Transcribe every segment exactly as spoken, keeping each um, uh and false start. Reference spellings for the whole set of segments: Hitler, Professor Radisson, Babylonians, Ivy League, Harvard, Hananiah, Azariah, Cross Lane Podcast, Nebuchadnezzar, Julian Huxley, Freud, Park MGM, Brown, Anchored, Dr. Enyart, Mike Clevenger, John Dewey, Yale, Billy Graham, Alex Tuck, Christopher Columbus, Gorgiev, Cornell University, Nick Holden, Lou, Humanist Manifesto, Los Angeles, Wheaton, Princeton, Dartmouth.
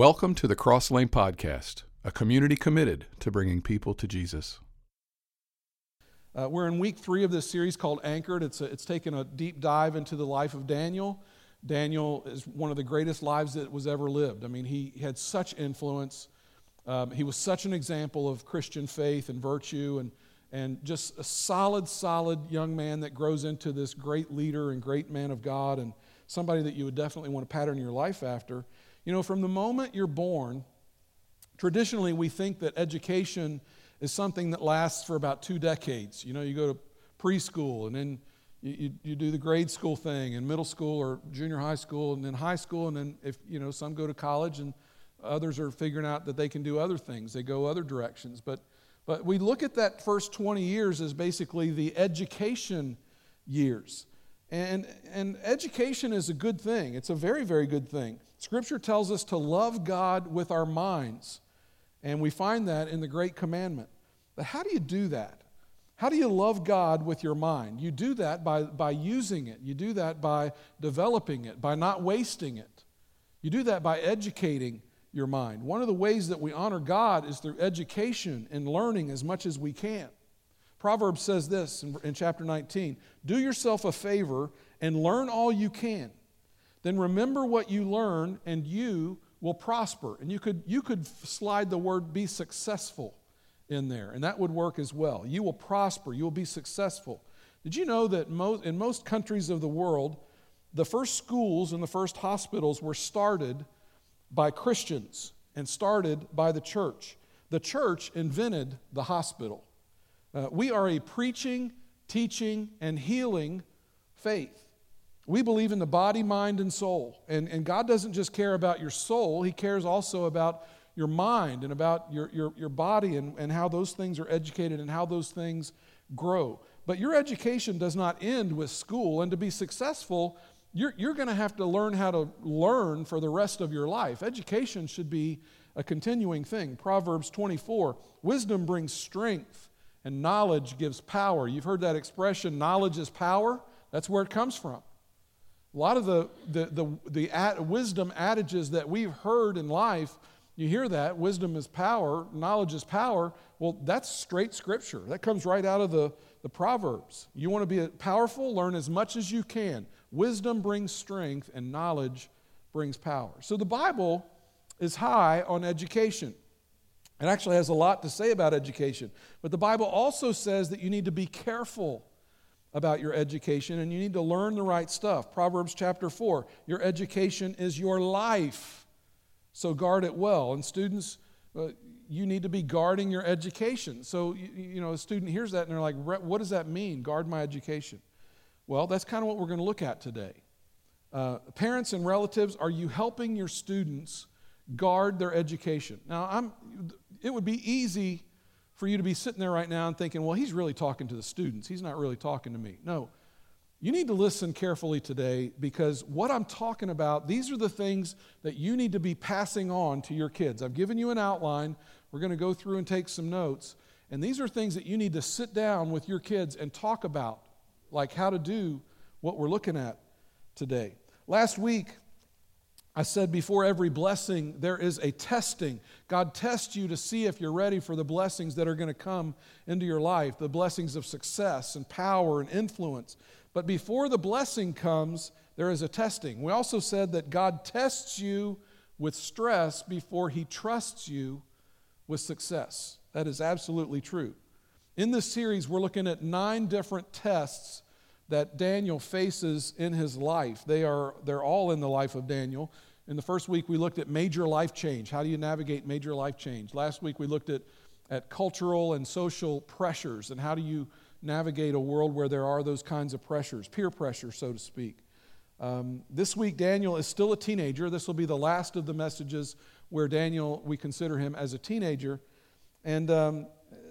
Welcome to the Cross Lane Podcast, a community committed to bringing people to Jesus. Uh, we're in week three of this series called Anchored. It's, a, it's taken a deep dive into the life of Daniel. Daniel is one of the greatest lives that was ever lived. I mean, he had such influence. Um, he was such an example of Christian faith and virtue and, and just a solid, solid young man that grows into this great leader and great man of God and somebody that you would definitely want to pattern your life after. You know, from the moment you're born, traditionally we think that education is something that lasts for about two decades. You know, you go to preschool, and then you, you, you do the grade school thing, and middle school or junior high school, and then high school, and then if you know, some go to college, and others are figuring out that they can do other things. They go other directions. But but we look at that first twenty years as basically the education years. And, and education is a good thing. It's a very, very good thing. Scripture tells us to love God with our minds. And we find that in the Great Commandment. But how do you do that? How do you love God with your mind? You do that by, by using it. You do that by developing it, by not wasting it. You do that by educating your mind. One of the ways that we honor God is through education and learning as much as we can. Proverbs says this in, in chapter nineteen, "Do yourself a favor and learn all you can. Then remember what you learn and you will prosper." And you could, you could slide the word "be successful" in there, and that would work as well. You will prosper. You will be successful. Did you know that most, in most countries of the world, the first schools and the first hospitals were started by Christians and started by the church? The church invented the hospital. Uh, we are a preaching, teaching, and healing faith. We believe in the body, mind, and soul. And, and God doesn't just care about your soul. He cares also about your mind and about your, your, your body and, and how those things are educated and how those things grow. But your education does not end with school. And to be successful, you're, you're going to have to learn how to learn for the rest of your life. Education should be a continuing thing. Proverbs twenty-four, "Wisdom brings strength, and knowledge gives power." You've heard that expression, knowledge is power. That's where it comes from. A lot of the the the, the ad, wisdom adages that we've heard in life, you hear that, wisdom is power, knowledge is power. Well, that's straight scripture. That comes right out of the, the Proverbs. You want to be powerful? Learn as much as you can. Wisdom brings strength, and knowledge brings power. So the Bible is high on education. It actually has a lot to say about education. But the Bible also says that you need to be careful about your education and you need to learn the right stuff. Proverbs chapter four, "Your education is your life, so guard it well." And students, uh, you need to be guarding your education. So, you, you know, a student hears that and they're like, "What does that mean, guard my education?" Well, that's kind of what we're going to look at today. Uh, parents and relatives, are you helping your students guard their education? Now, I'm... it would be easy for you to be sitting there right now and thinking, "Well, he's really talking to the students. He's not really talking to me." No, you need to listen carefully today, because what I'm talking about, these are the things that you need to be passing on to your kids. I've given you an outline. We're going to go through and take some notes. And these are things that you need to sit down with your kids and talk about, like how to do what we're looking at today. Last week, I said, before every blessing, there is a testing. God tests you to see if you're ready for the blessings that are going to come into your life, the blessings of success and power and influence. But before the blessing comes, there is a testing. We also said that God tests you with stress before He trusts you with success. That is absolutely true. In this series, we're looking at nine different tests that Daniel faces in his life. They are, they're all in the life of Daniel. In the first week, we looked at major life change. How do you navigate major life change? Last week, we looked at, at cultural and social pressures, and how do you navigate a world where there are those kinds of pressures, peer pressure, so to speak. Um, this week, Daniel is still a teenager. This will be the last of the messages where Daniel, we consider him as a teenager. And um,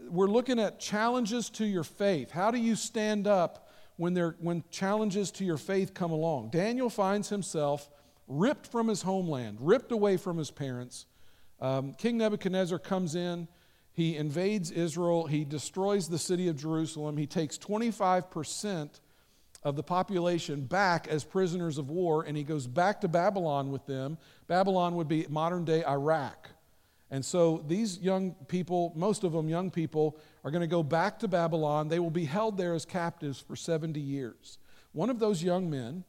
we're looking at challenges to your faith. How do you stand up When, there, when challenges to your faith come along? Daniel finds himself ripped from his homeland, ripped away from his parents. Um, King Nebuchadnezzar comes in. He invades Israel. He destroys the city of Jerusalem. He takes twenty-five percent of the population back as prisoners of war, and he goes back to Babylon with them. Babylon would be modern-day Iraq. And so these young people, most of them young people, are going to go back to Babylon. They will be held there as captives for seventy years. One of those young men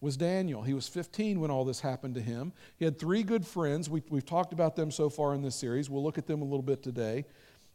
was Daniel. He was fifteen when all this happened to him. He had three good friends. We, we've talked about them so far in this series. We'll look at them a little bit today.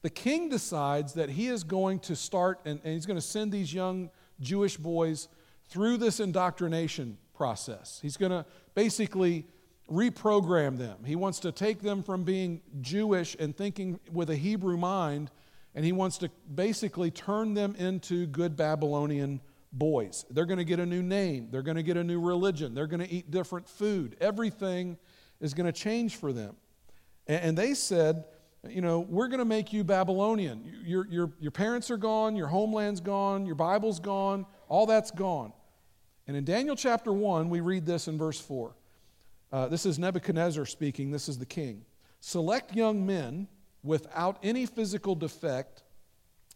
The king decides that he is going to start, and, and he's going to send these young Jewish boys through this indoctrination process. He's going to basically reprogram them. He wants to take them from being Jewish and thinking with a Hebrew mind, and he wants to basically turn them into good Babylonian boys. They're going to get a new name. They're going to get a new religion. They're going to eat different food. Everything is going to change for them. And they said, you know, we're going to make you Babylonian. Your, your, your parents are gone. Your homeland's gone. Your Bible's gone. All that's gone. And in Daniel chapter one, we read this in verse four. Uh, this is Nebuchadnezzar speaking. This is the king. Select young men without any physical defect,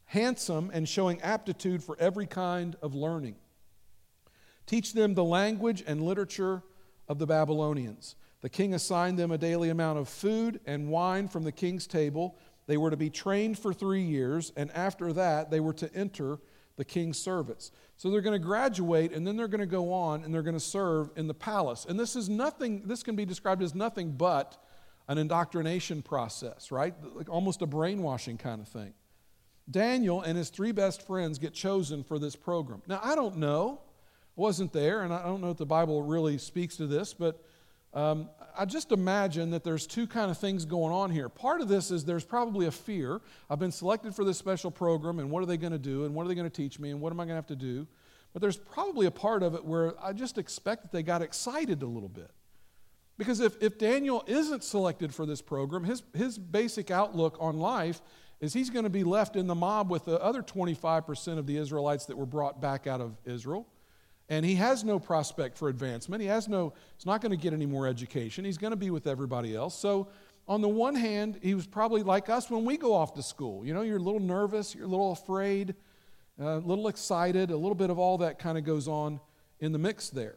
handsome and showing aptitude for every kind of learning. Teach them the language and literature of the Babylonians. The king assigned them a daily amount of food and wine from the king's table. They were to be trained for three years, and after that they were to enter the king's service. So they're going to graduate, and then they're going to go on, and they're going to serve in the palace. And this is nothing, this can be described as nothing but an indoctrination process, right? Like almost a brainwashing kind of thing. Daniel and his three best friends get chosen for this program. Now, I don't know. I wasn't there, and I don't know if the Bible really speaks to this, but um, I just imagine that there's two kind of things going on here. Part of this is there's probably a fear. I've been selected for this special program, and what are they going to do, and what are they going to teach me, and what am I going to have to do? But there's probably a part of it where I just expect that they got excited a little bit. Because if, if Daniel isn't selected for this program, his, his basic outlook on life is he's going to be left in the mob with the other twenty-five percent of the Israelites that were brought back out of Israel. And he has no prospect for advancement. He has no, he's not going to get any more education. He's going to be with everybody else. So on the one hand, he was probably like us when we go off to school. You know, you're a little nervous, you're a little afraid, a little excited, a little bit of all that kind of goes on in the mix there.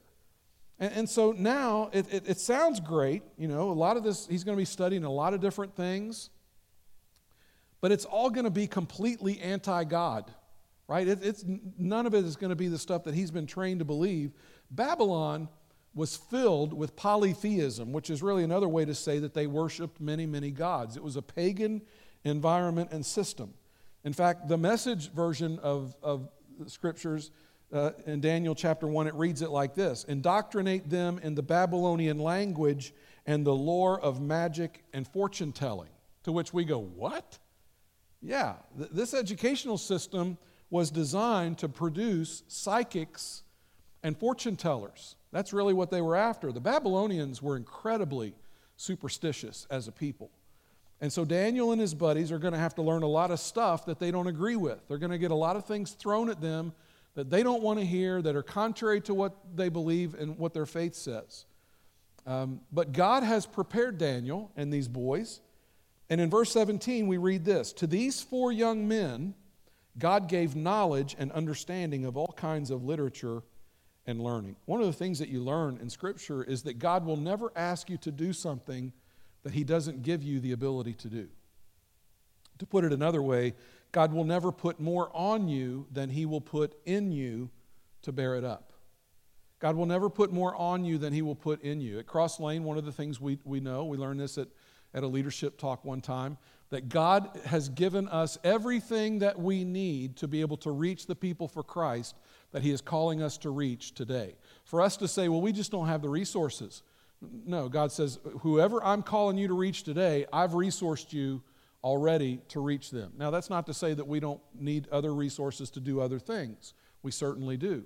And, and so now it, it, it sounds great. You know, a lot of this, he's going to be studying a lot of different things. But it's all going to be completely anti-God, right? It, it's, none of it is going to be the stuff that he's been trained to believe. Babylon was filled with polytheism, which is really another way to say that they worshiped many, many gods. It was a pagan environment and system. In fact, the Message version of, of the scriptures uh, in Daniel chapter one, it reads it like this: indoctrinate them in the Babylonian language and the lore of magic and fortune telling. To which we go, what? Yeah, th- this educational system was designed to produce psychics and fortune tellers. That's really what they were after. The Babylonians were incredibly superstitious as a people. And so Daniel and his buddies are going to have to learn a lot of stuff that they don't agree with. They're going to get a lot of things thrown at them that they don't want to hear, that are contrary to what they believe and what their faith says. Um, but God has prepared Daniel and these boys. And in verse seventeen, we read this: to these four young men, God gave knowledge and understanding of all kinds of literature and learning. One of the things that you learn in Scripture is that God will never ask you to do something that He doesn't give you the ability to do. To put it another way, God will never put more on you than He will put in you to bear it up. God will never put more on you than He will put in you. At Cross Lane, one of the things we, we know, we learned this at at a leadership talk one time, that God has given us everything that we need to be able to reach the people for Christ that He is calling us to reach today. For us to say, well, we just don't have the resources. No, God says, whoever I'm calling you to reach today, I've resourced you already to reach them. Now, that's not to say that we don't need other resources to do other things. We certainly do.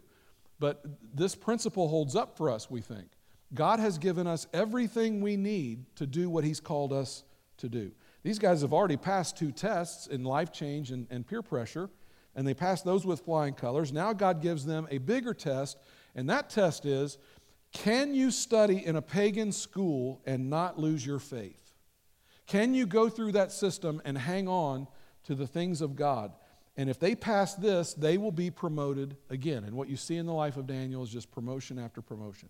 But this principle holds up for us, we think. God has given us everything we need to do what He's called us to do. These guys have already passed two tests in life change and, and peer pressure, and they passed those with flying colors. Now God gives them a bigger test, and that test is, can you study in a pagan school and not lose your faith? Can you go through that system and hang on to the things of God? And if they pass this, they will be promoted again. And what you see in the life of Daniel is just promotion after promotion.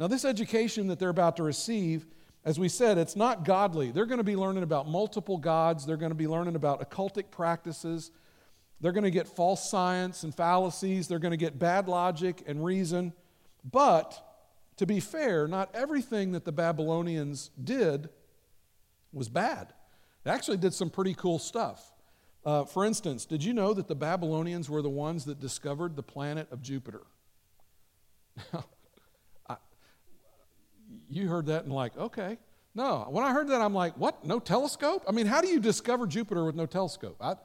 Now, this education that they're about to receive, as we said, it's not godly. They're going to be learning about multiple gods. They're going to be learning about occultic practices. They're going to get false science and fallacies. They're going to get bad logic and reason. But, to be fair, not everything that the Babylonians did was bad. They actually did some pretty cool stuff. Uh, for instance, did you know that the Babylonians were the ones that discovered the planet of Jupiter? Now, I, you heard that and like, okay. No, when I heard that, I'm like, what? No telescope? I mean, how do you discover Jupiter with no telescope? I,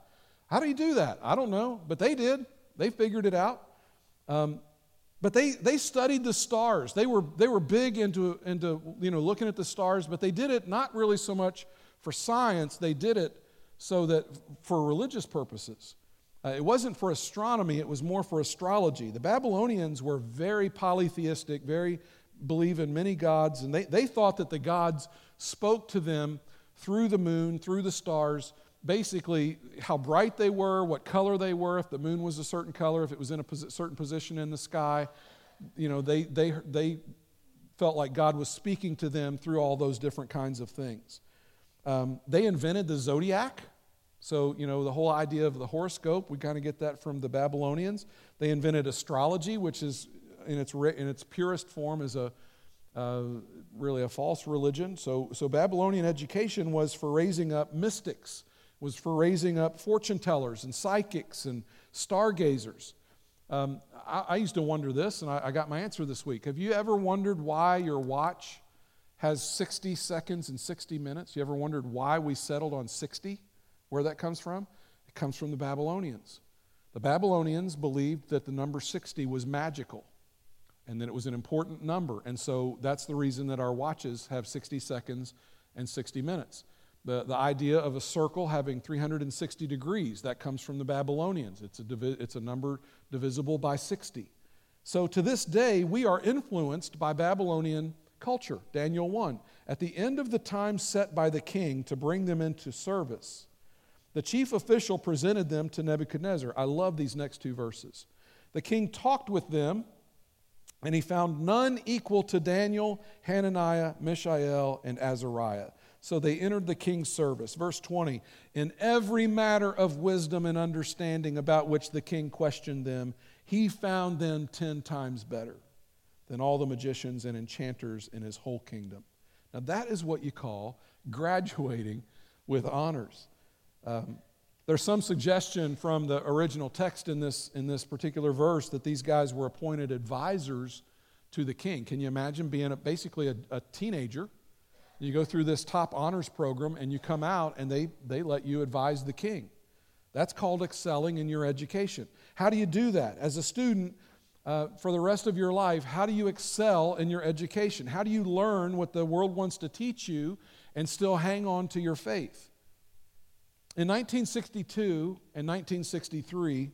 how do you do that? I don't know, but they did. They figured it out. Um, but they they studied the stars. They were they were big into into you know looking at the stars, but they did it not really so much for science. They did it so that for religious purposes. Uh, it wasn't for astronomy, it was more for astrology. The Babylonians were very polytheistic, very believe in many gods, and they, they thought that the gods spoke to them through the moon, through the stars, basically how bright they were, what color they were, if the moon was a certain color, if it was in a pos- certain position in the sky. You know, they, they, they felt like God was speaking to them through all those different kinds of things. Um, they invented the zodiac. So, you know, the whole idea of the horoscope, we kind of get that from the Babylonians. They invented astrology, which is, in its in its purest form, is a uh, really a false religion. So, so Babylonian education was for raising up mystics, was for raising up fortune tellers and psychics and stargazers. Um, I, I used to wonder this, and I, I got my answer this week. Have you ever wondered why your watch has sixty seconds and sixty minutes? You ever wondered why we settled on sixty? Where that comes from? It comes from the Babylonians. The Babylonians believed that the number sixty was magical and that it was an important number. And so that's the reason that our watches have sixty seconds and sixty minutes. The, the idea of a circle having three hundred sixty degrees, that comes from the Babylonians. It's a, divi- it's a number divisible by sixty. So to this day, we are influenced by Babylonian culture. Daniel one, at the end of the time set by the king to bring them into service, the chief official presented them to Nebuchadnezzar. I love these next two verses. The king talked with them, and he found none equal to Daniel, Hananiah, Mishael, and Azariah. So they entered the king's service. Verse twenty, in every matter of wisdom and understanding about which the king questioned them, he found them ten times better than all the magicians and enchanters in his whole kingdom. Now that is what you call graduating with honors. Um, there's some suggestion from the original text in this, in this particular verse that these guys were appointed advisors to the king. Can you imagine being a, basically a, a teenager? You go through this top honors program and you come out and they, they let you advise the king. That's called excelling in your education. How do you do that? As a student, Uh, for the rest of your life, how do you excel in your education? How do you learn what the world wants to teach you and still hang on to your faith? In nineteen sixty-two and nineteen sixty-three,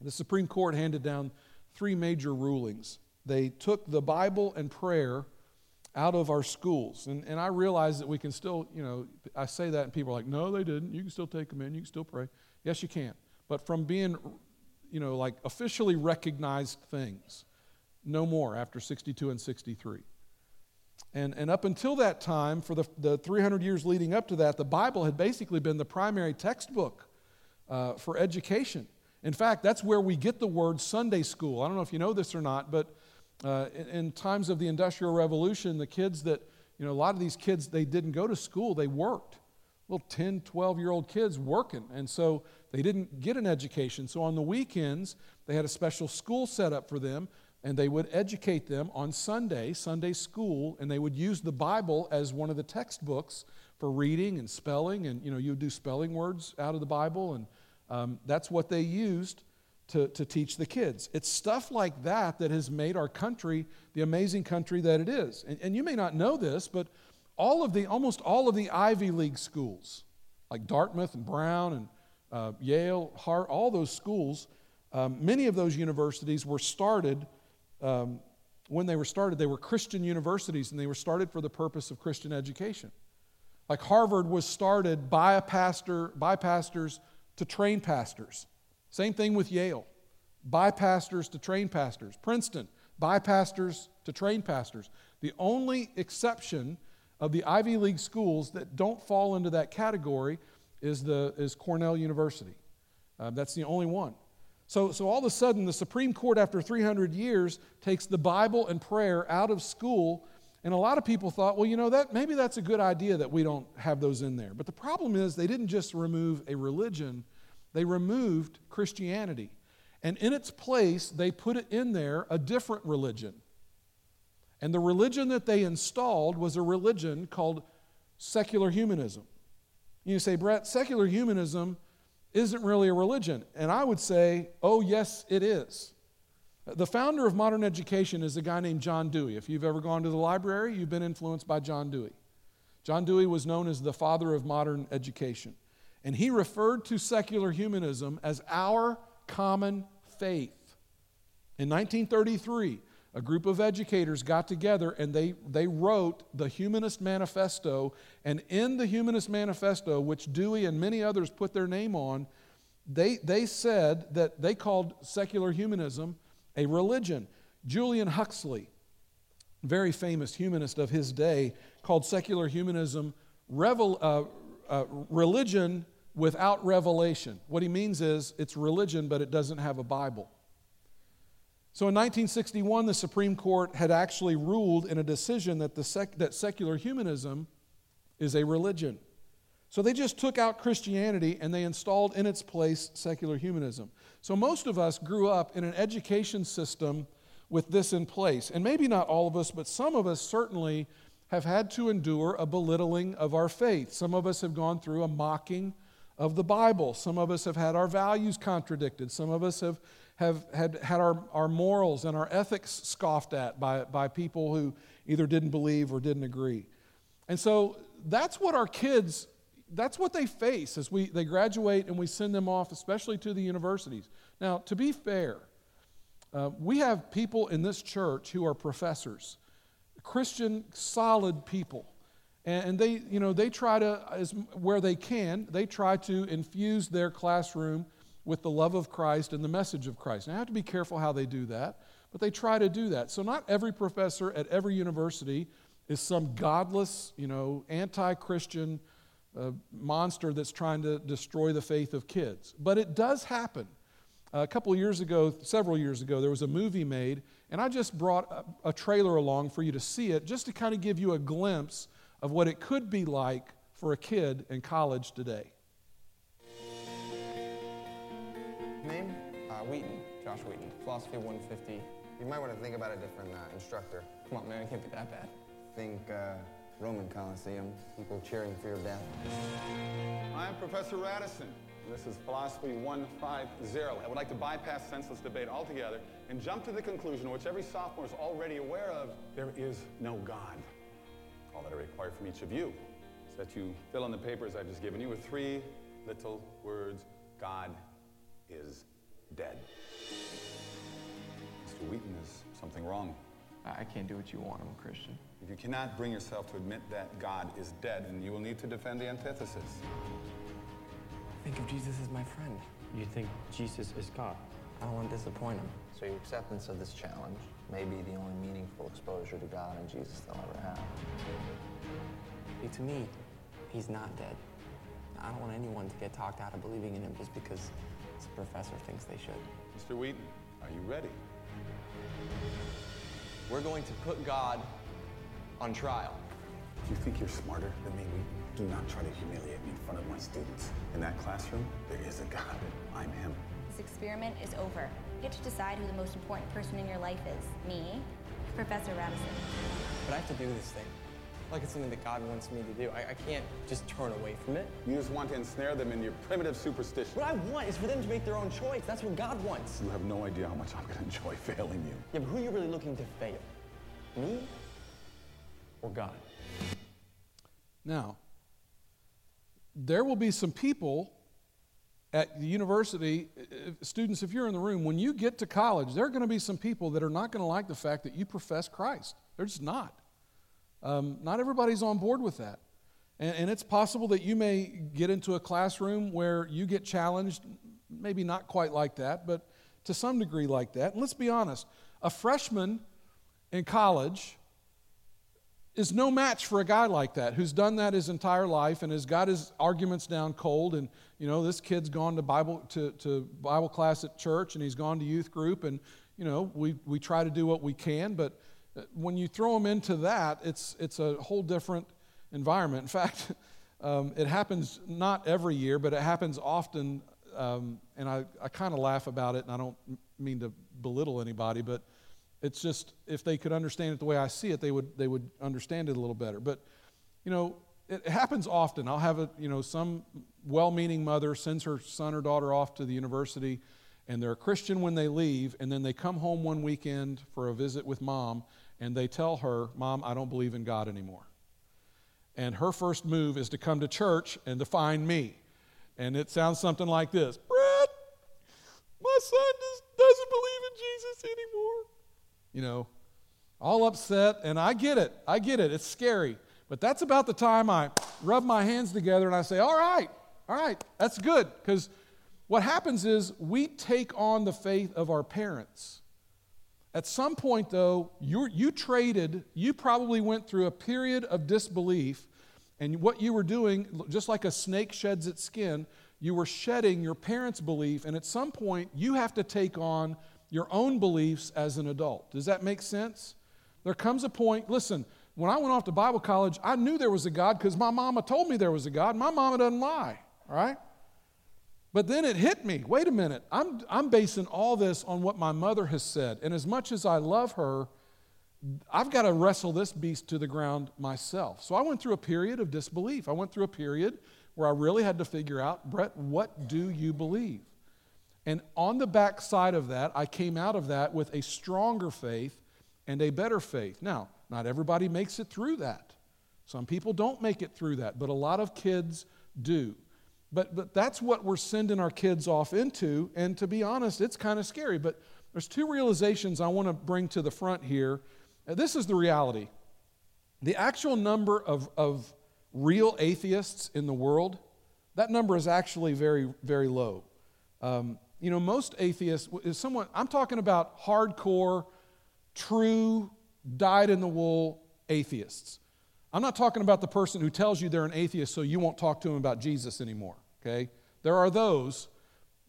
the Supreme Court handed down three major rulings. They took the Bible and prayer out of our schools. And, and I realize that we can still, you know, I say that and people are like, no, they didn't. You can still take them in. You can still pray. Yes, you can. But from being you know, like officially recognized things. No more after sixty-two and sixty-three. And and up until that time, for the, the three hundred years leading up to that, the Bible had basically been the primary textbook uh, for education. In fact, that's where we get the word Sunday school. I don't know if you know this or not, but uh, in, in times of the Industrial Revolution, the kids that, you know, a lot of these kids, they didn't go to school, they worked. Little ten, twelve-year-old kids working. And so they didn't get an education. So on the weekends, they had a special school set up for them, and they would educate them on Sunday, Sunday school, and they would use the Bible as one of the textbooks for reading and spelling, and you know, you would do spelling words out of the Bible, and um, that's what they used to, to teach the kids. It's stuff like that that has made our country the amazing country that it is. And, and you may not know this, but all of the, almost all of the Ivy League schools, like Dartmouth and Brown and Uh, Yale, Harvard, all those schools, um, many of those universities were started, um, when they were started, they were Christian universities, and they were started for the purpose of Christian education. Like Harvard was started by a pastor, by pastors to train pastors. Same thing with Yale. Buy pastors to train pastors. Princeton, buy pastors to train pastors. The only exception of the Ivy League schools that don't fall into that category is the is Cornell University. Uh, that's the only one. So, so all of a sudden, the Supreme Court, after three hundred years, takes the Bible and prayer out of school. And a lot of people thought, well, you know, that maybe that's a good idea that we don't have those in there. But the problem is they didn't just remove a religion, they removed Christianity. And in its place, they put it in there a different religion. And the religion that they installed was a religion called secular humanism. You say, Brett, secular humanism isn't really a religion. And I would say, oh, yes, it is. The founder of modern education is a guy named John Dewey. If you've ever gone to the library, you've been influenced by John Dewey. John Dewey was known as the father of modern education. And he referred to secular humanism as our common faith. In nineteen thirty-three, a group of educators got together and they, they wrote the Humanist Manifesto. And in the Humanist Manifesto, which Dewey and many others put their name on, they, they said that they called secular humanism a religion. Julian Huxley, very famous humanist of his day, called secular humanism revel, uh, uh, religion without revelation. What he means is it's religion, but it doesn't have a Bible. So in nineteen sixty-one, the Supreme Court had actually ruled in a decision that the sec- that secular humanism is a religion. So they just took out Christianity and they installed in its place secular humanism. So most of us grew up in an education system with this in place. And maybe not all of us, but some of us certainly have had to endure a belittling of our faith. Some of us have gone through a mocking of the Bible. Some of us have had our values contradicted. Some of us have have had, had our, our morals and our ethics scoffed at by, by people who either didn't believe or didn't agree. And so that's what our kids, that's what they face as we they graduate and we send them off, especially to the universities. Now, to be fair, uh, we have people in this church who are professors, Christian, solid people. And they, you know, they try to, as where they can, they try to infuse their classroom with the love of Christ and the message of Christ. Now, I have to be careful how they do that, but they try to do that. So not every professor at every university is some godless, you know, anti-Christian uh, monster that's trying to destroy the faith of kids. But it does happen. Uh, a couple years ago, several years ago, there was a movie made, and I just brought a, a trailer along for you to see it, just to kind of give you a glimpse of what it could be like for a kid in college today. Name? Uh, Wheaton, Josh Wheaton, Philosophy one fifty. You might want to think about a different uh, instructor. Come on, man, it can't be that bad. Think uh, Roman Colosseum, people cheering for your death. I'm Professor Radisson, and this is Philosophy one fifty. I would like to bypass senseless debate altogether and jump to the conclusion, which every sophomore is already aware of, there is no God. All that I require from each of you is that you fill in the papers I've just given you with three little words, God is dead. Mister Wheaton, is something wrong? I can't do what you want, I'm a Christian. If you cannot bring yourself to admit that God is dead, then you will need to defend the antithesis. I think of Jesus as my friend. You think Jesus is God? I don't want to disappoint him. So your acceptance of this challenge may be the only meaningful exposure to God and Jesus they'll ever have. See, to me, he's not dead. I don't want anyone to get talked out of believing in him just because this professor thinks they should. Mister Wheaton, are you ready? We're going to put God on trial. Do you think you're smarter than me, Wheaton? Do not try to humiliate me in front of my students. In that classroom, there is a God. I'm him. This experiment is over. You get to decide who the most important person in your life is. Me, Professor Radisson. But I have to do this thing. Like it's something that God wants me to do. I, I can't just turn away from it. You just want to ensnare them in your primitive superstition. What I want is for them to make their own choice. That's what God wants. You have no idea how much I'm going to enjoy failing you. Yeah, but who are you really looking to fail? Me or God? Now, there will be some people at the university, students, if you're in the room, when you get to college, there are going to be some people that are not going to like the fact that you profess Christ. They're just not. Um, not everybody's on board with that. And, and it's possible that you may get into a classroom where you get challenged, maybe not quite like that, but to some degree like that. And let's be honest, a freshman in college is no match for a guy like that who's done that his entire life and has got his arguments down cold. And, you know, this kid's gone to Bible to, to Bible class at church, and he's gone to youth group, and, you know, we, we try to do what we can. But when you throw him into that, it's it's a whole different environment. In fact, um, it happens not every year, but it happens often. Um, and I, I kind of laugh about it, and I don't mean to belittle anybody, but it's just, if they could understand it the way I see it, they would they would understand it a little better. But, you know, it happens often. I'll have, a you know, some well-meaning mother sends her son or daughter off to the university, and they're a Christian when they leave, and then they come home one weekend for a visit with mom, and they tell her, "Mom, I don't believe in God anymore." And her first move is to come to church and to find me. And it sounds something like this: "Brad, my son just doesn't believe in Jesus anymore." You know, all upset, and I get it. I get it. It's scary. But that's about the time I rub my hands together and I say, all right, all right, that's good. Because what happens is we take on the faith of our parents. At some point, though, you you traded, you probably went through a period of disbelief, and what you were doing, just like a snake sheds its skin, you were shedding your parents' belief, and at some point, you have to take on your own beliefs as an adult. Does that make sense? There comes a point, listen, when I went off to Bible college, I knew there was a God because my mama told me there was a God. My mama doesn't lie, all right? But then it hit me. Wait a minute. I'm I'm basing all this on what my mother has said. And as much as I love her, I've got to wrestle this beast to the ground myself. So I went through a period of disbelief. I went through a period where I really had to figure out, Brett, what do you believe? And on the back side of that, I came out of that with a stronger faith and a better faith. Now, not everybody makes it through that. Some people don't make it through that, but a lot of kids do. But but that's what we're sending our kids off into, and to be honest, it's kind of scary. But there's two realizations I want to bring to the front here. This is the reality. The actual number of, of real atheists in the world, that number is actually very, very low. Um, you know, most atheists is someone, I'm talking about hardcore, true, dyed-in-the-wool atheists. I'm not talking about the person who tells you they're an atheist so you won't talk to them about Jesus anymore, okay? There are those,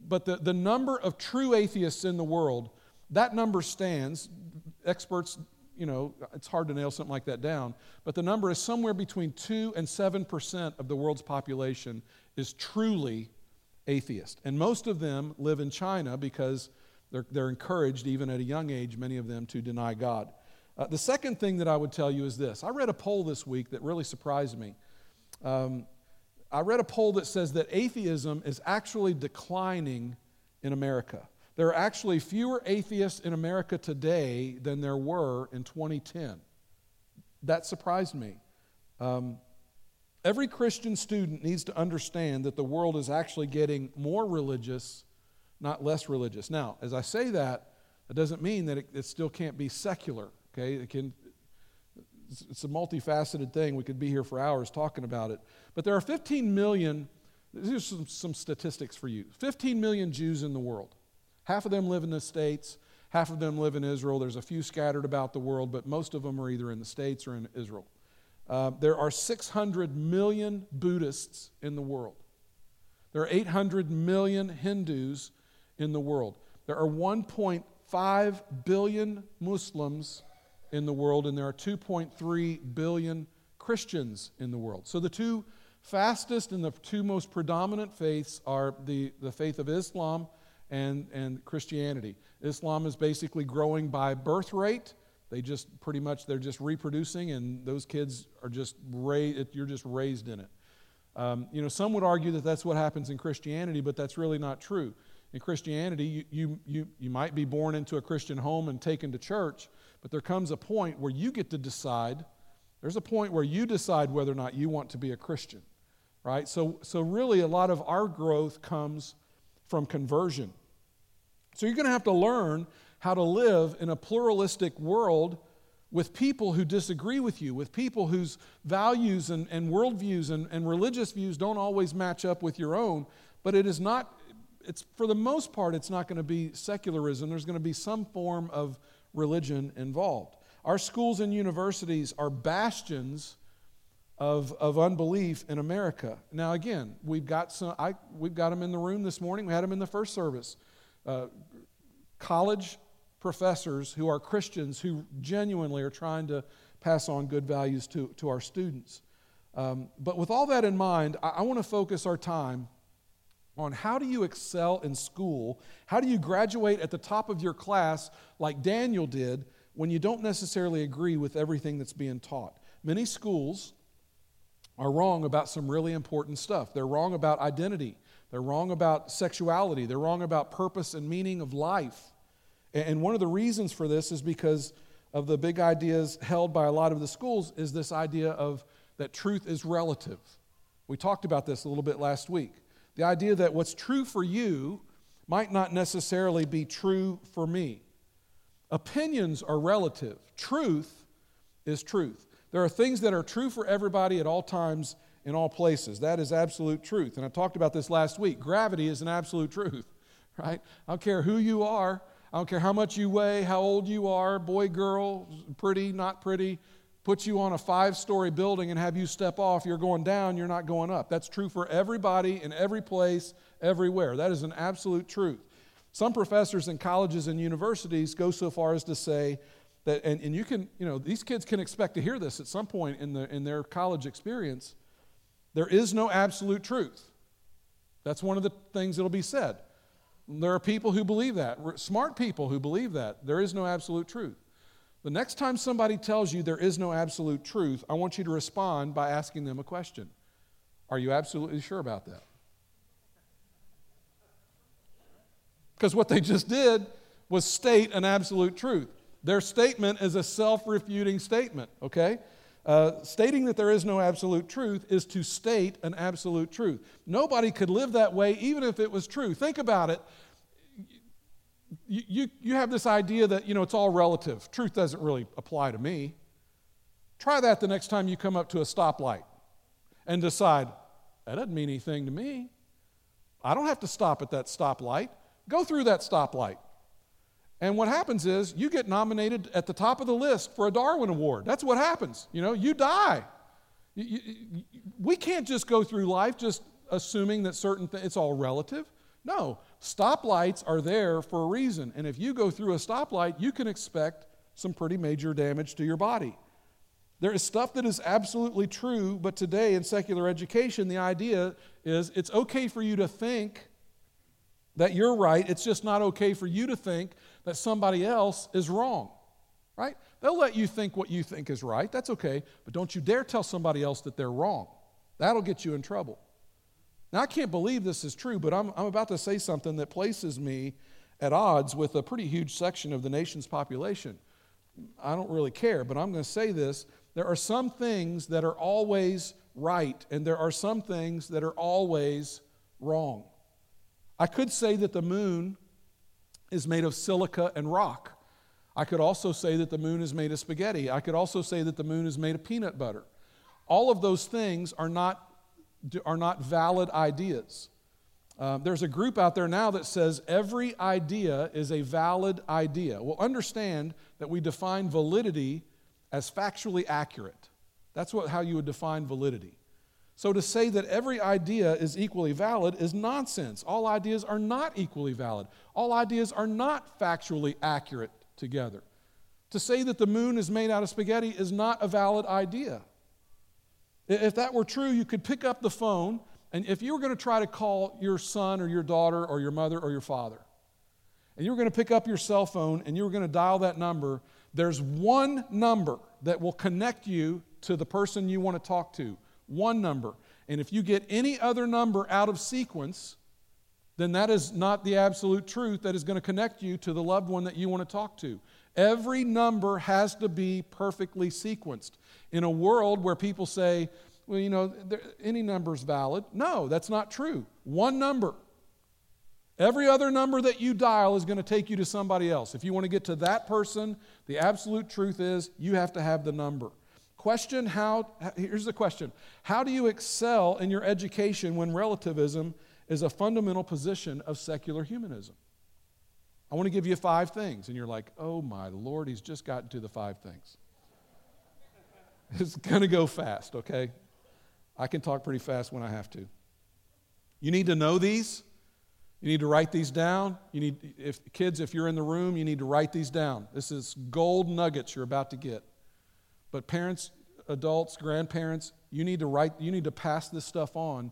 but the, the number of true atheists in the world, that number stands. Experts, you know, it's hard to nail something like that down, but the number is somewhere between two and seven percent of the world's population is truly atheist. And most of them live in China because they're, they're encouraged, even at a young age, many of them, to deny God. Uh, the second thing that I would tell you is this. I read a poll this week that really surprised me. Um, I read a poll that says that atheism is actually declining in America. There are actually fewer atheists in America today than there were in twenty ten. That surprised me. Um, every Christian student needs to understand that the world is actually getting more religious, not less religious. Now, as I say that, it doesn't mean that it, it still can't be secular. Okay, it can, it's a multifaceted thing. We could be here for hours talking about it. But there are fifteen million, here's some, some statistics for you, fifteen million Jews in the world. Half of them live in the States, half of them live in Israel. There's a few scattered about the world, but most of them are either in the States or in Israel. Uh, there are six hundred million Buddhists in the world. There are eight hundred million Hindus in the world. There are one point five billion Muslims in the world, and there are two point three billion Christians in the world. So the two fastest and the two most predominant faiths are the, the faith of Islam and, and Christianity. Islam is basically growing by birth rate. They just pretty much, they're just reproducing, and those kids are just, ra- you're just raised in it. Um, you know, some would argue that that's what happens in Christianity, but that's really not true. In Christianity, you, you you you might be born into a Christian home and taken to church, but there comes a point where you get to decide. There's a point where you decide whether or not you want to be a Christian, right? So so really a lot of our growth comes from conversion. So you're going to have to learn how to live in a pluralistic world with people who disagree with you, with people whose values and, and worldviews and, and religious views don't always match up with your own, but it is not, it's for the most part, it's not going to be secularism. There's going to be some form of religion involved. Our schools and universities are bastions of, of unbelief in America. Now, again, we've got some. I we've got them in the room this morning. We had them in the first service. Uh, college professors who are Christians who genuinely are trying to pass on good values to, to our students. Um, but with all that in mind, I, I want to focus our time on how do you excel in school? How do you graduate at the top of your class like Daniel did when you don't necessarily agree with everything that's being taught? Many schools are wrong about some really important stuff. They're wrong about identity. They're wrong about sexuality. They're wrong about purpose and meaning of life. And one of the reasons for this is because of the big ideas held by a lot of the schools is this idea of that truth is relative. We talked about this a little bit last week. The idea that what's true for you might not necessarily be true for me. Opinions are relative. Truth is truth. There are things that are true for everybody at all times, in all places. That is absolute truth. And I talked about this last week. Gravity is an absolute truth, right? I don't care who you are. I don't care how much you weigh, how old you are, boy, girl, pretty, not pretty. Put you on a five-story building and have you step off. You're going down. You're not going up. That's true for everybody in every place, everywhere. That is an absolute truth. Some professors in colleges and universities go so far as to say that, and, and you can, you know, these kids can expect to hear this at some point in the in their college experience. There is no absolute truth. That's one of the things that'll be said. There are people who believe that, smart people who believe that. There is no absolute truth. The next time somebody tells you there is no absolute truth, I want you to respond by asking them a question. Are you absolutely sure about that? Because what they just did was state an absolute truth. Their statement is a self-refuting statement, okay? Uh, stating that there is no absolute truth is to state an absolute truth. Nobody could live that way even if it was true. Think about it. You, you, you have this idea that, you know, it's all relative. Truth doesn't really apply to me. Try that the next time you come up to a stoplight and decide, that doesn't mean anything to me. I don't have to stop at that stoplight. Go through that stoplight. And what happens is you get nominated at the top of the list for a Darwin Award. That's what happens. You know, you die. You, you, you, we can't just go through life just assuming that certain things, it's all relative. No, stoplights are there for a reason. And if you go through a stoplight, you can expect some pretty major damage to your body. There is stuff that is absolutely true, but today in secular education, the idea is it's okay for you to think that you're right. It's just not okay for you to think that somebody else is wrong, right? They'll let you think what you think is right. That's okay, but don't you dare tell somebody else that they're wrong. That'll get you in trouble. Now, I can't believe this is true, but I'm, I'm about to say something that places me at odds with a pretty huge section of the nation's population. I don't really care, but I'm going to say this. There are some things that are always right, and there are some things that are always wrong. I could say that the moon is made of silica and rock. I could also say that the moon is made of spaghetti. I could also say that the moon is made of peanut butter. All of those things are not are not valid ideas. Um, there's a group out there now that says every idea is a valid idea. Well, understand that we define validity as factually accurate. That's what how you would define validity. So to say that every idea is equally valid is nonsense. All ideas are not equally valid. All ideas are not factually accurate together. To say that the moon is made out of spaghetti is not a valid idea. If that were true, you could pick up the phone, and if you were going to try to call your son or your daughter or your mother or your father, and you were going to pick up your cell phone and you were going to dial that number, there's one number that will connect you to the person you want to talk to. One number. And if you get any other number out of sequence, then that is not the absolute truth that is going to connect you to the loved one that you want to talk to. Every number has to be perfectly sequenced. In a world where people say, well, you know, there, any number's valid. No, that's not true. One number. Every other number that you dial is going to take you to somebody else. If you want to get to that person, the absolute truth is you have to have the number. Question how, here's the question. How do you excel in your education when relativism is a fundamental position of secular humanism? I want to give you five things. And you're like, oh my Lord, he's just gotten to the five things. It's going to go fast, okay? I can talk pretty fast when I have to. You need to know these. You need to write these down. You need, if kids, if you're in the room, you need to write these down. This is gold nuggets you're about to get. But parents, adults, grandparents, you need to write, you need to pass this stuff on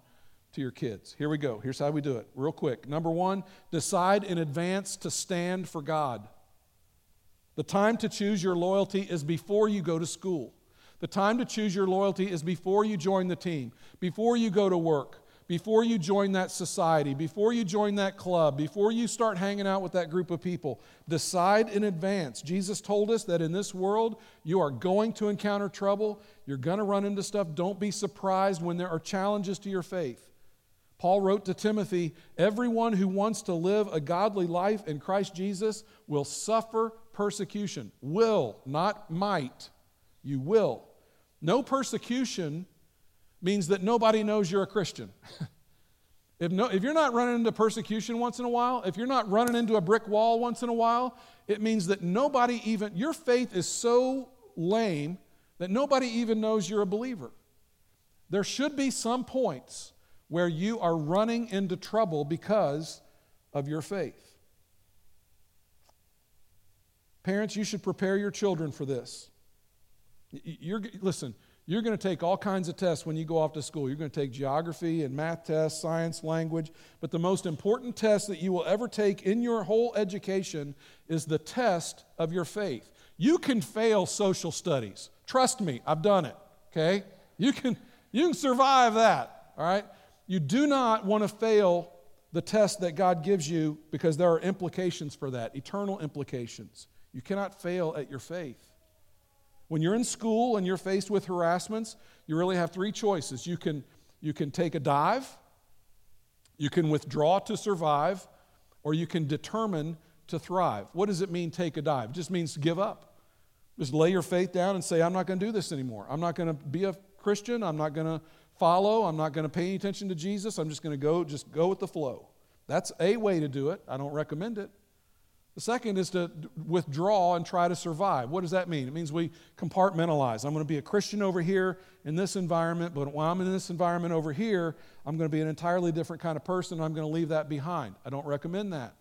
to your kids. Here we go. Here's how we do it, real quick. Number one, decide in advance to stand for God. The time to choose your loyalty is before you go to school. The time to choose your loyalty is before you join the team, before you go to work, before you join that society, before you join that club, before you start hanging out with that group of people. Decide in advance. Jesus told us that in this world, you are going to encounter trouble. You're going to run into stuff. Don't be surprised when there are challenges to your faith. Paul wrote to Timothy, everyone who wants to live a godly life in Christ Jesus will suffer persecution. Will, not might. You will. No persecution means that nobody knows you're a Christian. if, no, if you're not running into persecution once in a while, if you're not running into a brick wall once in a while, it means that nobody even, your faith is so lame that nobody even knows you're a believer. There should be some points where you are running into trouble because of your faith. Parents, you should prepare your children for this. You're, listen, you're going to take all kinds of tests when you go off to school. You're going to take geography and math tests, science, language. But the most important test that you will ever take in your whole education is the test of your faith. You can fail social studies. Trust me, I've done it, okay? You can, you can survive that, all right? You do not want to fail the test that God gives you because there are implications for that, eternal implications. You cannot fail at your faith. When you're in school and you're faced with harassments, you really have three choices. You can, you can take a dive, you can withdraw to survive, or you can determine to thrive. What does it mean, take a dive? It just means give up. Just lay your faith down and say, I'm not going to do this anymore. I'm not going to be a Christian. I'm not going to follow. I'm not going to pay any attention to Jesus. I'm just going to go, just go with the flow. That's a way to do it. I don't recommend it. The second is to withdraw and try to survive. What does that mean? It means we compartmentalize. I'm going to be a Christian over here in this environment, but while I'm in this environment over here, I'm going to be an entirely different kind of person, and I'm going to leave that behind. I don't recommend that.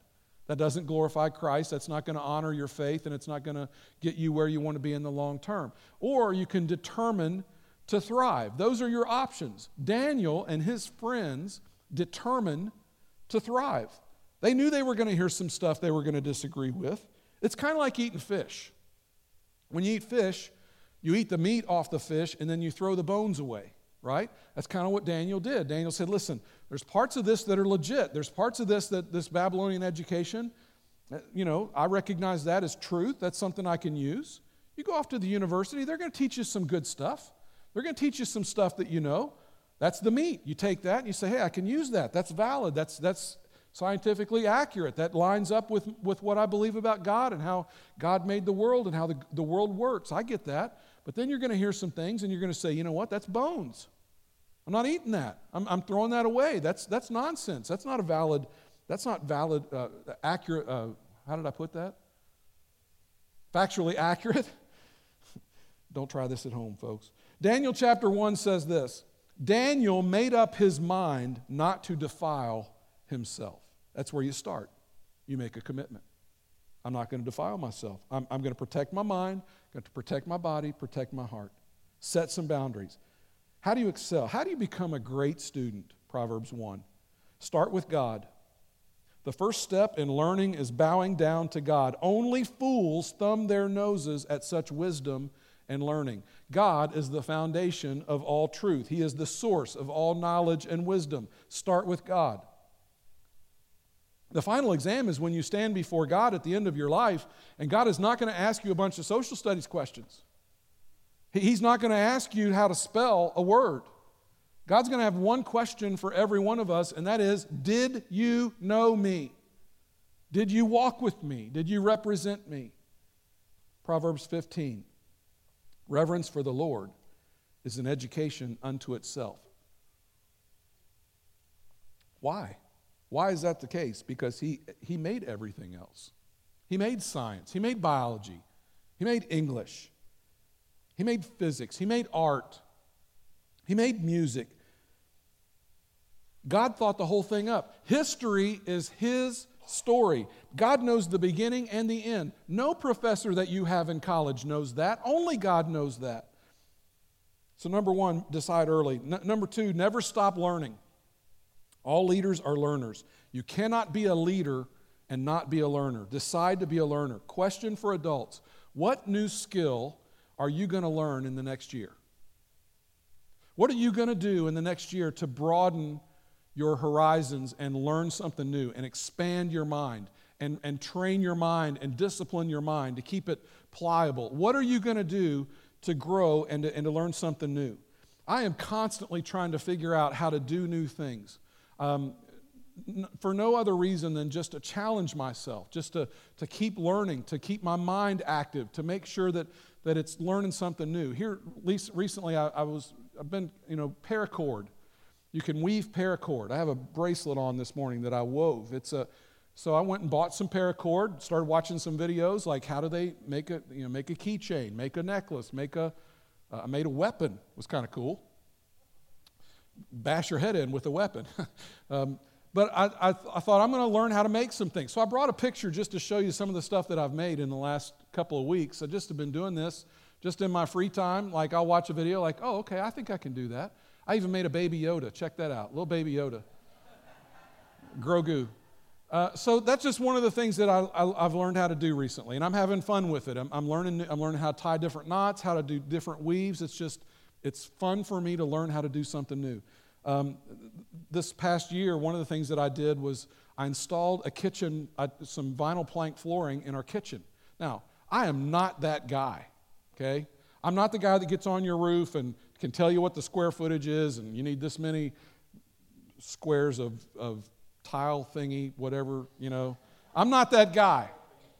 That doesn't glorify Christ. That's not going to honor your faith, and it's not going to get you where you want to be in the long term. Or you can determine to thrive. Those are your options. Daniel and his friends determined to thrive. They knew they were going to hear some stuff they were going to disagree with. It's kind of like eating fish. When you eat fish, you eat the meat off the fish, and then you throw the bones away, right? That's kind of what Daniel did. Daniel said, listen, there's parts of this that are legit. There's parts of this that this Babylonian education, you know, I recognize that as truth. That's something I can use. You go off to the university, they're going to teach you some good stuff. They're going to teach you some stuff that you know. That's the meat. You take that and you say, hey, I can use that. That's valid. That's that's. Scientifically accurate. That lines up with, with what I believe about God and how God made the world and how the, the world works. I get that. But then you're going to hear some things and you're going to say, you know what, that's bones. I'm not eating that. I'm, I'm throwing that away. That's that's nonsense. That's not a valid, that's not valid, uh, accurate, uh, how did I put that? Factually accurate. Don't try this at home, folks. Daniel chapter one says this, Daniel made up his mind not to defile himself. That's where you start. You make a commitment. I'm not going to defile myself. I'm, I'm going to protect my mind, going to protect my body, protect my heart. Set some boundaries. How do you excel? How do you become a great student? Proverbs one. Start with God. The first step in learning is bowing down to God. Only fools thumb their noses at such wisdom and learning. God is the foundation of all truth. He is the source of all knowledge and wisdom. Start with God. The final exam is when you stand before God at the end of your life, and God is not going to ask you a bunch of social studies questions. He's not going to ask you how to spell a word. God's going to have one question for every one of us, and that is, did you know me? Did you walk with me? Did you represent me? Proverbs fifteen, reverence for the Lord is an education unto itself. Why? Why is that the case? Because he, he made everything else. He made science. He made biology. He made English. He made physics. He made art. He made music. God thought the whole thing up. History is his story. God knows the beginning and the end. No professor that you have in college knows that. Only God knows that. So number one, decide early. N- number two, never stop learning. All leaders are learners. You cannot be a leader and not be a learner. Decide to be a learner. Question for adults. What new skill are you going to learn in the next year? What are you going to do in the next year to broaden your horizons and learn something new and expand your mind and, and train your mind and discipline your mind to keep it pliable? What are you going to do to grow and to, and to learn something new? I am constantly trying to figure out how to do new things um, n- for no other reason than just to challenge myself, just to, to keep learning, to keep my mind active, to make sure that, that it's learning something new. Here, recently, I, I was, I've been, you know, paracord. You can weave paracord. I have a bracelet on this morning that I wove. It's a so I went and bought some paracord, started watching some videos like how do they make a you know make a keychain, make a necklace, make a uh, I made a weapon. It was kind of cool. Bash your head in with a weapon. um, but I I, th- I thought I'm going to learn how to make some things. So I brought a picture just to show you some of the stuff that I've made in the last couple of weeks. I just have been doing this just in my free time. Like I'll watch a video like, oh, okay, I think I can do that. I even made a baby Yoda. Check that out. Little baby Yoda. Grogu. Uh, so that's just one of the things that I, I, I've learned how to do recently, and I'm having fun with it. I'm, I'm learning I'm learning how to tie different knots, how to do different weaves. It's just, it's fun for me to learn how to do something new. Um, this past year, one of the things that I did was I installed a kitchen, uh, some vinyl plank flooring in our kitchen. Now, I am not that guy, okay? I'm not the guy that gets on your roof and can tell you what the square footage is, and you need this many squares of, of tile thingy, whatever, you know. I'm not that guy.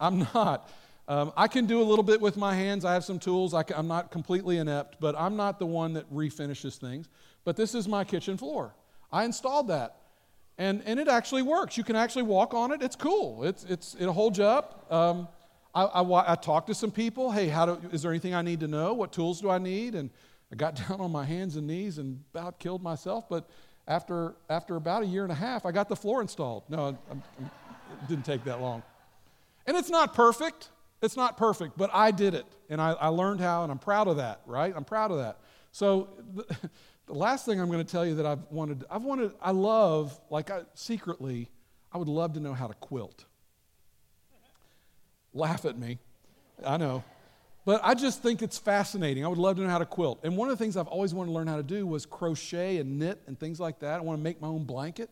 I'm not. Um, I can do a little bit with my hands. I have some tools. I can, I'm not completely inept, but I'm not the one that refinishes things. But this is my kitchen floor. I installed that, and and it actually works. You can actually walk on it. It's cool. It's it's it holds you up. Um, I, I I talked to some people. Hey, how do, is there anything I need to know? What tools do I need? And I got down on my hands and knees and about killed myself, but after after about a year and a half, I got the floor installed. No, I'm, I'm, it didn't take that long. And it's not perfect. It's not perfect, but I did it, and I, I learned how, and I'm proud of that, right? I'm proud of that. So the, the last thing I'm going to tell you that I've wanted, I've wanted, I love, like I, secretly, I would love to know how to quilt. Laugh at me. I know. But I just think it's fascinating. I would love to know how to quilt. And one of the things I've always wanted to learn how to do was crochet and knit and things like that. I want to make my own blanket.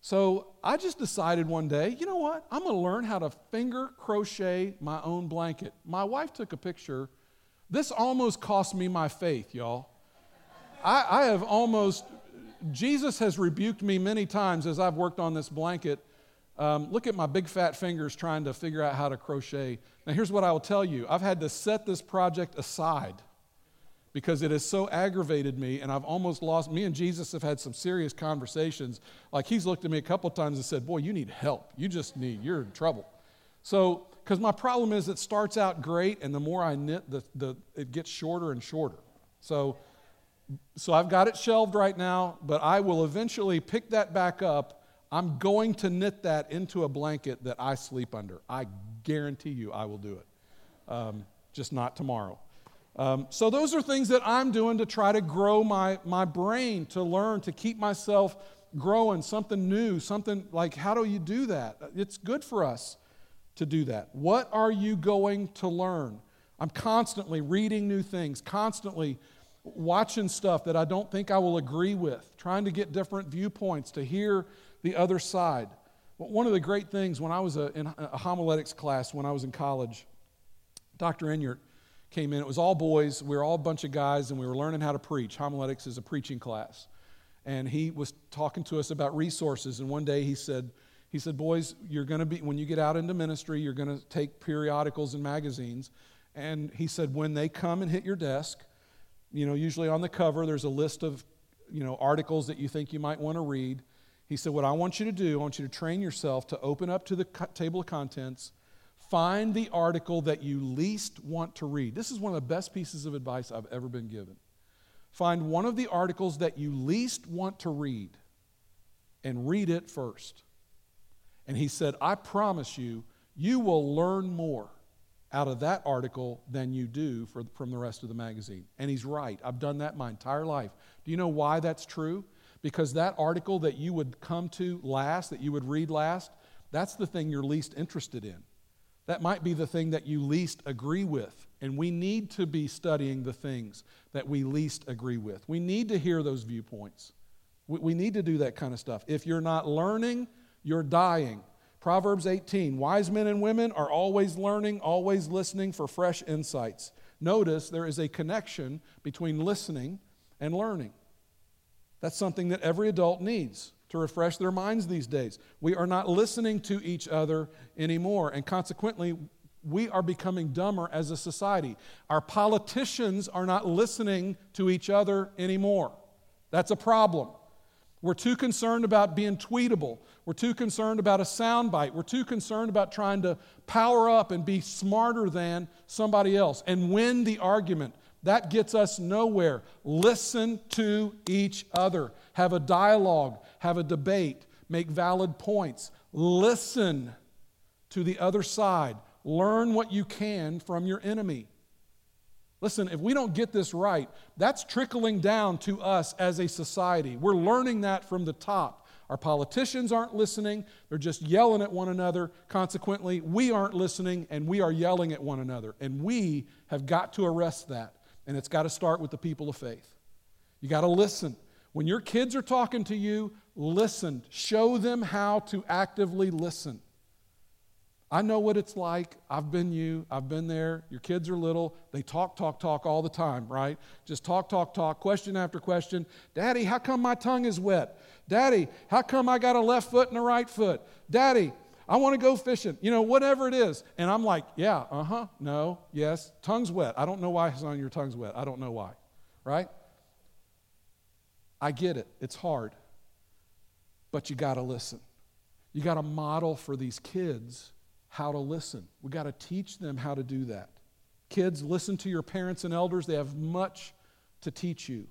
So I just decided one day, you know what? I'm going to learn how to finger crochet my own blanket. My wife took a picture. This almost cost me my faith, y'all. I, I have almost, Jesus has rebuked me many times as I've worked on this blanket. Um, look at my big fat fingers trying to figure out how to crochet. Now, here's what I will tell you. I've had to set this project aside because it has so aggravated me, and I've almost lost. Me and Jesus have had some serious conversations. Like, he's looked at me a couple times and said, boy, you need help. You just need, you're in trouble. So, because my problem is it starts out great, and the more I knit, the, the it gets shorter and shorter. So, so I've got it shelved right now, but I will eventually pick that back up. I'm going to knit that into a blanket that I sleep under. I guarantee you I will do it, um, just not tomorrow. Um, so those are things that I'm doing to try to grow my, my brain, to learn, to keep myself growing, something new, something like, how do you do that? It's good for us to do that. What are you going to learn? I'm constantly reading new things, constantly watching stuff that I don't think I will agree with, trying to get different viewpoints, to hear the other side. One of the great things when I was a, in a homiletics class when I was in college, Doctor Enyart came in. It was all boys. We were all a bunch of guys, and we were learning how to preach. Homiletics is a preaching class. And he was talking to us about resources, and one day he said, He said, boys, you're going to be, when you get out into ministry, you're going to take periodicals and magazines. And he said, when they come and hit your desk, you know, usually on the cover, there's a list of, you know, articles that you think you might want to read. He said, what I want you to do, I want you to train yourself to open up to the co- table of contents, find the article that you least want to read. This is one of the best pieces of advice I've ever been given. Find one of the articles that you least want to read and read it first. And he said, I promise you, you will learn more out of that article than you do for, from the rest of the magazine. And he's right. I've done that my entire life. Do you know why that's true? Because that article that you would come to last, that you would read last, that's the thing you're least interested in. That might be the thing that you least agree with. And we need to be studying the things that we least agree with. We need to hear those viewpoints. We, we need to do that kind of stuff. If you're not learning, you're dying. Proverbs eighteen, wise men and women are always learning, always listening for fresh insights. Notice there is a connection between listening and learning. That's something that every adult needs to refresh their minds these days. We are not listening to each other anymore, and consequently, we are becoming dumber as a society. Our politicians are not listening to each other anymore. That's a problem. We're too concerned about being tweetable. We're too concerned about a soundbite. We're too concerned about trying to power up and be smarter than somebody else and win the argument. That gets us nowhere. Listen to each other. Have a dialogue. Have a debate. Make valid points. Listen to the other side. Learn what you can from your enemy. Listen, if we don't get this right, that's trickling down to us as a society. We're learning that from the top. Our politicians aren't listening. They're just yelling at one another. Consequently, we aren't listening, and we are yelling at one another. And we have got to arrest that. And it's got to start with the people of faith. You got to listen. When your kids are talking to you, listen. Show them how to actively listen. I know what it's like. I've been you. I've been there. Your kids are little. They talk, talk, talk all the time, right? Just talk, talk, talk, question after question. Daddy, how come my tongue is wet? Daddy, how come I got a left foot and a right foot? Daddy, I want to go fishing. You know, whatever it is. And I'm like, yeah, uh-huh, no, yes, tongue's wet. I don't know why, son, your tongue's wet. I don't know why, right? I get it. It's hard. But you got to listen. You got to model for these kids how to listen. We got to teach them how to do that. Kids, listen to your parents and elders. They have much to teach you.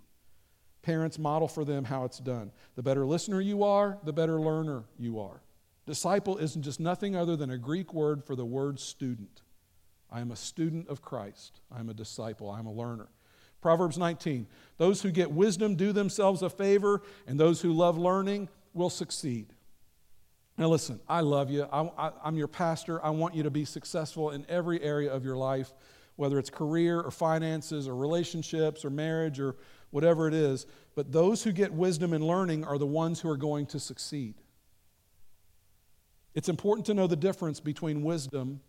Parents, model for them how it's done. The better listener you are, the better learner you are. Disciple isn't just nothing other than a Greek word for the word student. I am a student of Christ. I am a disciple. I am a learner. Proverbs nineteen, those who get wisdom do themselves a favor, and those who love learning will succeed. Now listen, I love you. I, I, I'm your pastor. I want you to be successful in every area of your life, whether it's career or finances or relationships or marriage or whatever it is. But those who get wisdom and learning are the ones who are going to succeed. It's important to know the difference between wisdom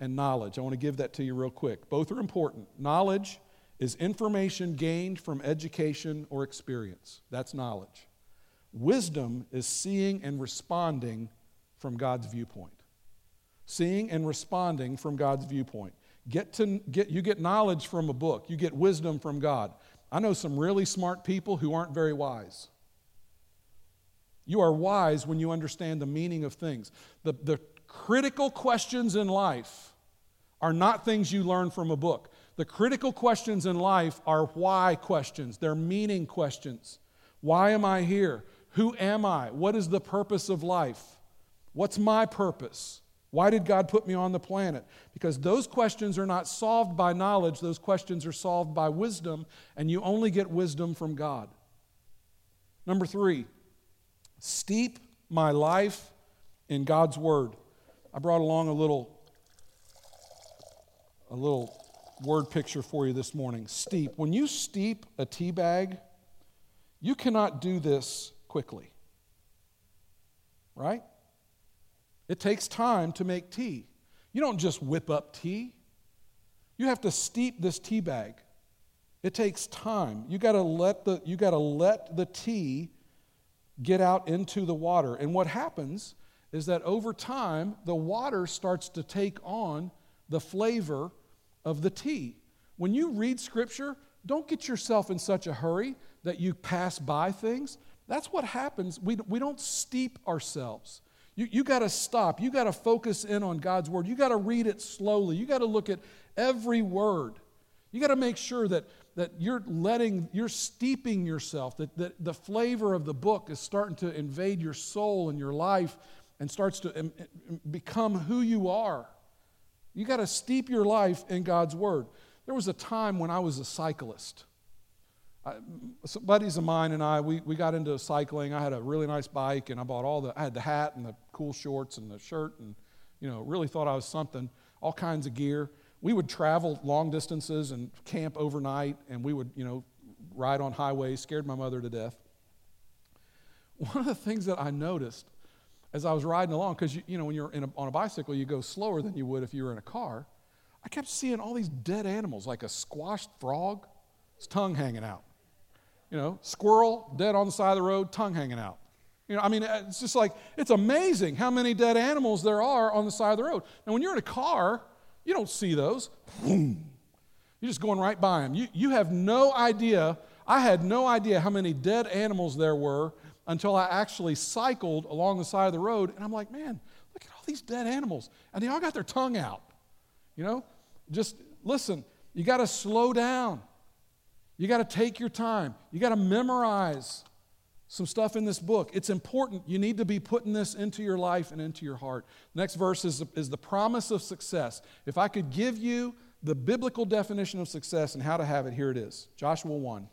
and knowledge. I want to give that to you real quick. Both are important. Knowledge is information gained from education or experience. That's knowledge. Wisdom is seeing and responding from God's viewpoint. Seeing and responding from God's viewpoint. Get to get you get knowledge from a book. You get wisdom from God. I know some really smart people who aren't very wise. You are wise when you understand the meaning of things. The, the critical questions in life are not things you learn from a book. The critical questions in life are why questions. They're meaning questions. Why am I here? Who am I? What is the purpose of life? What's my purpose? Why did God put me on the planet? Because those questions are not solved by knowledge. Those questions are solved by wisdom, and you only get wisdom from God. Number three, steep my life in God's Word. I brought along a little, a little word picture for you this morning. Steep. When you steep a tea bag, you cannot do this quickly, right? It takes time to make tea. You don't just whip up tea. You have to steep this tea bag. It takes time. You got to let the you got to let the tea get out into the water. And what happens is that over time, the water starts to take on the flavor of the tea. When you read Scripture, don't get yourself in such a hurry that you pass by things. That's what happens. We, we don't steep ourselves. You, you got to stop. You got to focus in on God's Word. You got to read it slowly. You got to look at every word. You got to make sure that, that you're letting, you're steeping yourself, that, that the flavor of the book is starting to invade your soul and your life and starts to im- become who you are. You got to steep your life in God's Word. There was a time when I was a cyclist. I, some buddies of mine and I, we, we got into cycling. I had a really nice bike, and I bought all the, I had the hat and the cool shorts and the shirt, and, you know, really thought I was something, all kinds of gear. We would travel long distances and camp overnight, and we would, you know, ride on highways, scared my mother to death. One of the things that I noticed as I was riding along, because, you, you know, when you're in a, on a bicycle, you go slower than you would if you were in a car, I kept seeing all these dead animals, like a squashed frog, his tongue hanging out. You know, squirrel, dead on the side of the road, tongue hanging out. You know, I mean, it's just like, it's amazing how many dead animals there are on the side of the road. Now, when you're in a car, you don't see those. Boom. You're just going right by them. You, you have no idea. I had no idea how many dead animals there were until I actually cycled along the side of the road. And I'm like, man, look at all these dead animals. And they all got their tongue out. You know, just listen, you got to slow down. You got to take your time. You got to memorize some stuff in this book. It's important. You need to be putting this into your life and into your heart. The next verse is, is the promise of success. If I could give you the biblical definition of success and how to have it, here it is. Joshua one.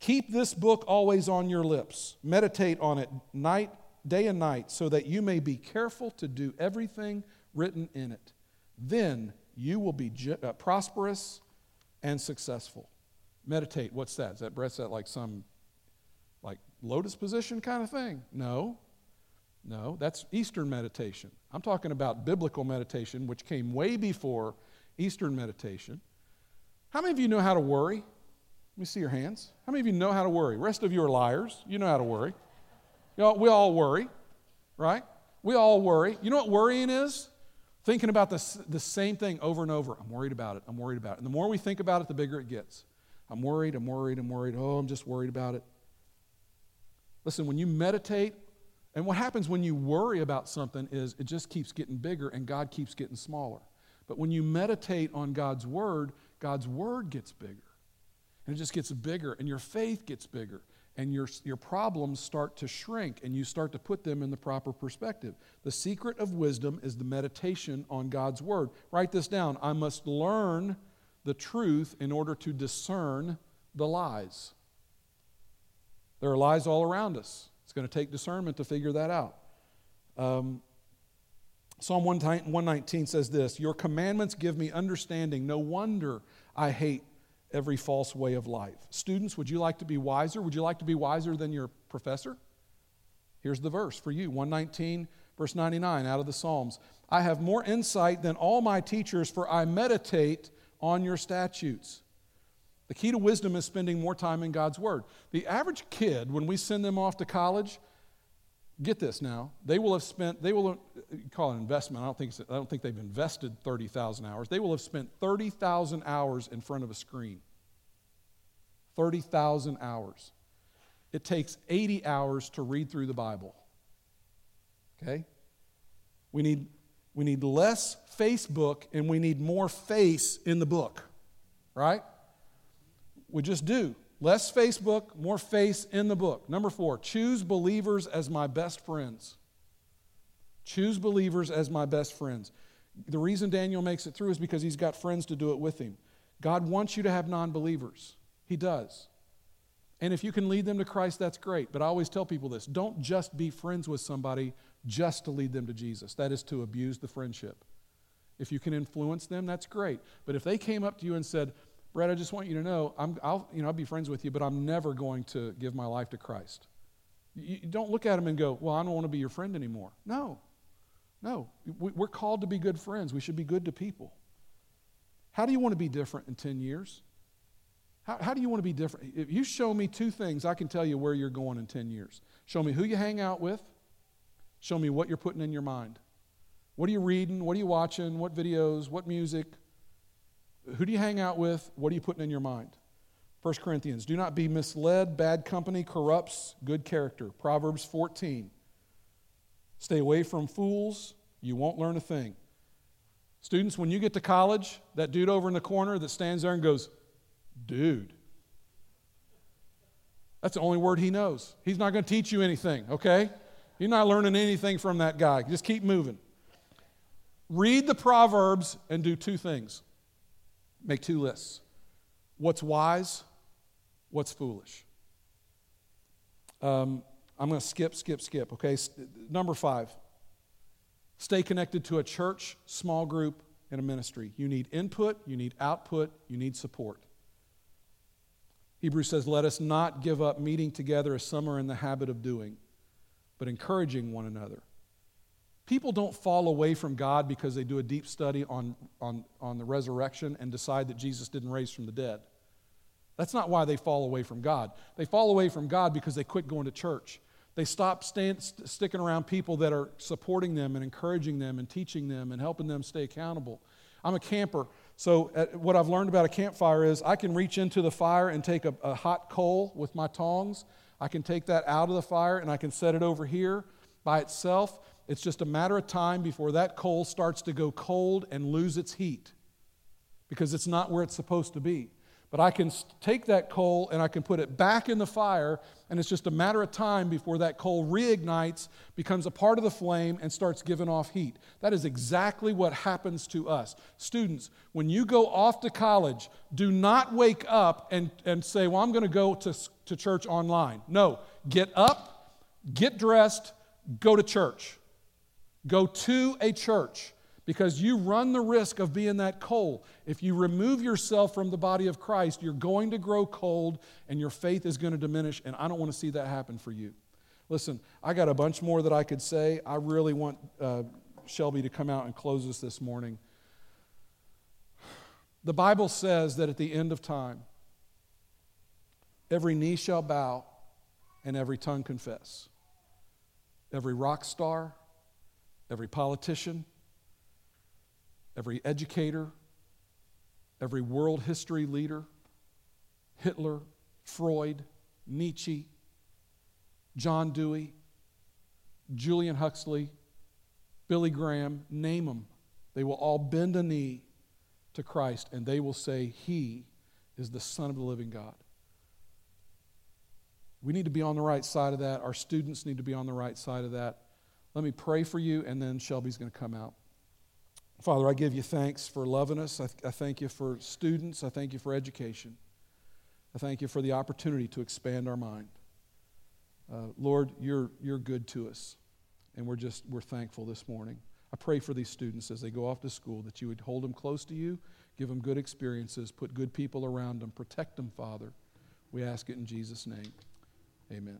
Keep this book always on your lips. Meditate on it night, day and night, so that you may be careful to do everything written in it. Then you will be ju- uh, prosperous and successful. Meditate. What's that? Is that, Brett's that like some like lotus position kind of thing? No. No, that's Eastern meditation. I'm talking about biblical meditation, which came way before Eastern meditation. How many of you know how to worry? Let me see your hands. How many of you know how to worry? The rest of you are liars. You know how to worry. You know, we all worry, right? We all worry. You know what worrying is? Thinking about the, the same thing over and over. I'm worried about it. I'm worried about it. And the more we think about it, the bigger it gets. I'm worried, I'm worried, I'm worried. Oh, I'm just worried about it. Listen, when you meditate, and what happens when you worry about something is it just keeps getting bigger and God keeps getting smaller. But when you meditate on God's Word, God's Word gets bigger. And it just gets bigger, and your faith gets bigger, and your, your problems start to shrink, and you start to put them in the proper perspective. The secret of wisdom is the meditation on God's Word. Write this down. I must learn the truth in order to discern the lies. There are lies all around us. It's going to take discernment to figure that out. Um, Psalm one nineteen says this, your commandments give me understanding. No wonder I hate every false way of life. Students, would you like to be wiser? Would you like to be wiser than your professor? Here's the verse for you, one nineteen, verse ninety-nine, out of the Psalms. I have more insight than all my teachers, for I meditate on your statutes. The key to wisdom is spending more time in God's Word. The average kid, when we send them off to college, get this now, they will have spent, they will, you call it an investment, I don't think it's, I don't think they've invested thirty thousand hours. They will have spent thirty thousand hours in front of a screen. thirty thousand hours. It takes eighty hours to read through the Bible. Okay? We need We need less Facebook and we need more face in the book, right? We just do. Less Facebook, more face in the book. Number four, choose believers as my best friends. Choose believers as my best friends. The reason Daniel makes it through is because he's got friends to do it with him. God wants you to have non-believers. He does. And if you can lead them to Christ, that's great. But I always tell people this, don't just be friends with somebody just to lead them to Jesus. That is to abuse the friendship. If you can influence them, that's great. But if they came up to you and said, Brett, I just want you to know, I'm, I'll, you know, I'll be friends with you, but I'm never going to give my life to Christ. You, you don't look at them and go, well, I don't want to be your friend anymore. No, no. We, we're called to be good friends. We should be good to people. How do you want to be different in ten years? How, how do you want to be different? If you show me two things, I can tell you where you're going in ten years. Show me who you hang out with. Show me what you're putting in your mind. What are you reading? What are you watching? What videos? What music? Who do you hang out with? What are you putting in your mind? First Corinthians, do not be misled. Bad company corrupts good character. Proverbs fourteen, stay away from fools. You won't learn a thing. Students, when you get to college, that dude over in the corner that stands there and goes, dude. That's the only word he knows. He's not going to teach you anything, okay? You're not learning anything from that guy. Just keep moving. Read the Proverbs and do two things. Make two lists. What's wise, what's foolish. Um, I'm going to skip, skip, skip, okay? Number five, stay connected to a church, small group, and a ministry. You need input, you need output, you need support. Hebrews says, let us not give up meeting together as some are in the habit of doing, but encouraging one another. People don't fall away from God because they do a deep study on, on, on the resurrection and decide that Jesus didn't raise from the dead. That's not why they fall away from God. They fall away from God because they quit going to church. They stop stand, st- sticking around people that are supporting them and encouraging them and teaching them and helping them stay accountable. I'm a camper, so at, what I've learned about a campfire is I can reach into the fire and take a, a hot coal with my tongs. I can take that out of the fire and I can set it over here by itself. It's just a matter of time before that coal starts to go cold and lose its heat because it's not where it's supposed to be. But I can take that coal and I can put it back in the fire, and it's just a matter of time before that coal reignites, becomes a part of the flame, and starts giving off heat. That is exactly what happens to us. Students, when you go off to college, do not wake up and, and say, well, I'm going to go to, to church online. No, get up, get dressed, go to church. Go to a church, because you run the risk of being that coal. If you remove yourself from the body of Christ, you're going to grow cold and your faith is going to diminish, and I don't want to see that happen for you. Listen, I got a bunch more that I could say. I really want uh, Shelby to come out and close us this morning. The Bible says that at the end of time, every knee shall bow and every tongue confess. Every rock star, every politician, every educator, every world history leader, Hitler, Freud, Nietzsche, John Dewey, Julian Huxley, Billy Graham, name them. They will all bend a knee to Christ, and they will say, He is the Son of the living God. We need to be on the right side of that. Our students need to be on the right side of that. Let me pray for you, and then Shelby's going to come out. Father, I give you thanks for loving us. I, th- I thank you for students. I thank you for education. I thank you for the opportunity to expand our mind. Uh, Lord, you're you're good to us, and we're just we're thankful this morning. I pray for these students as they go off to school that you would hold them close to you, give them good experiences, put good people around them, protect them, Father. We ask it in Jesus' name. Amen.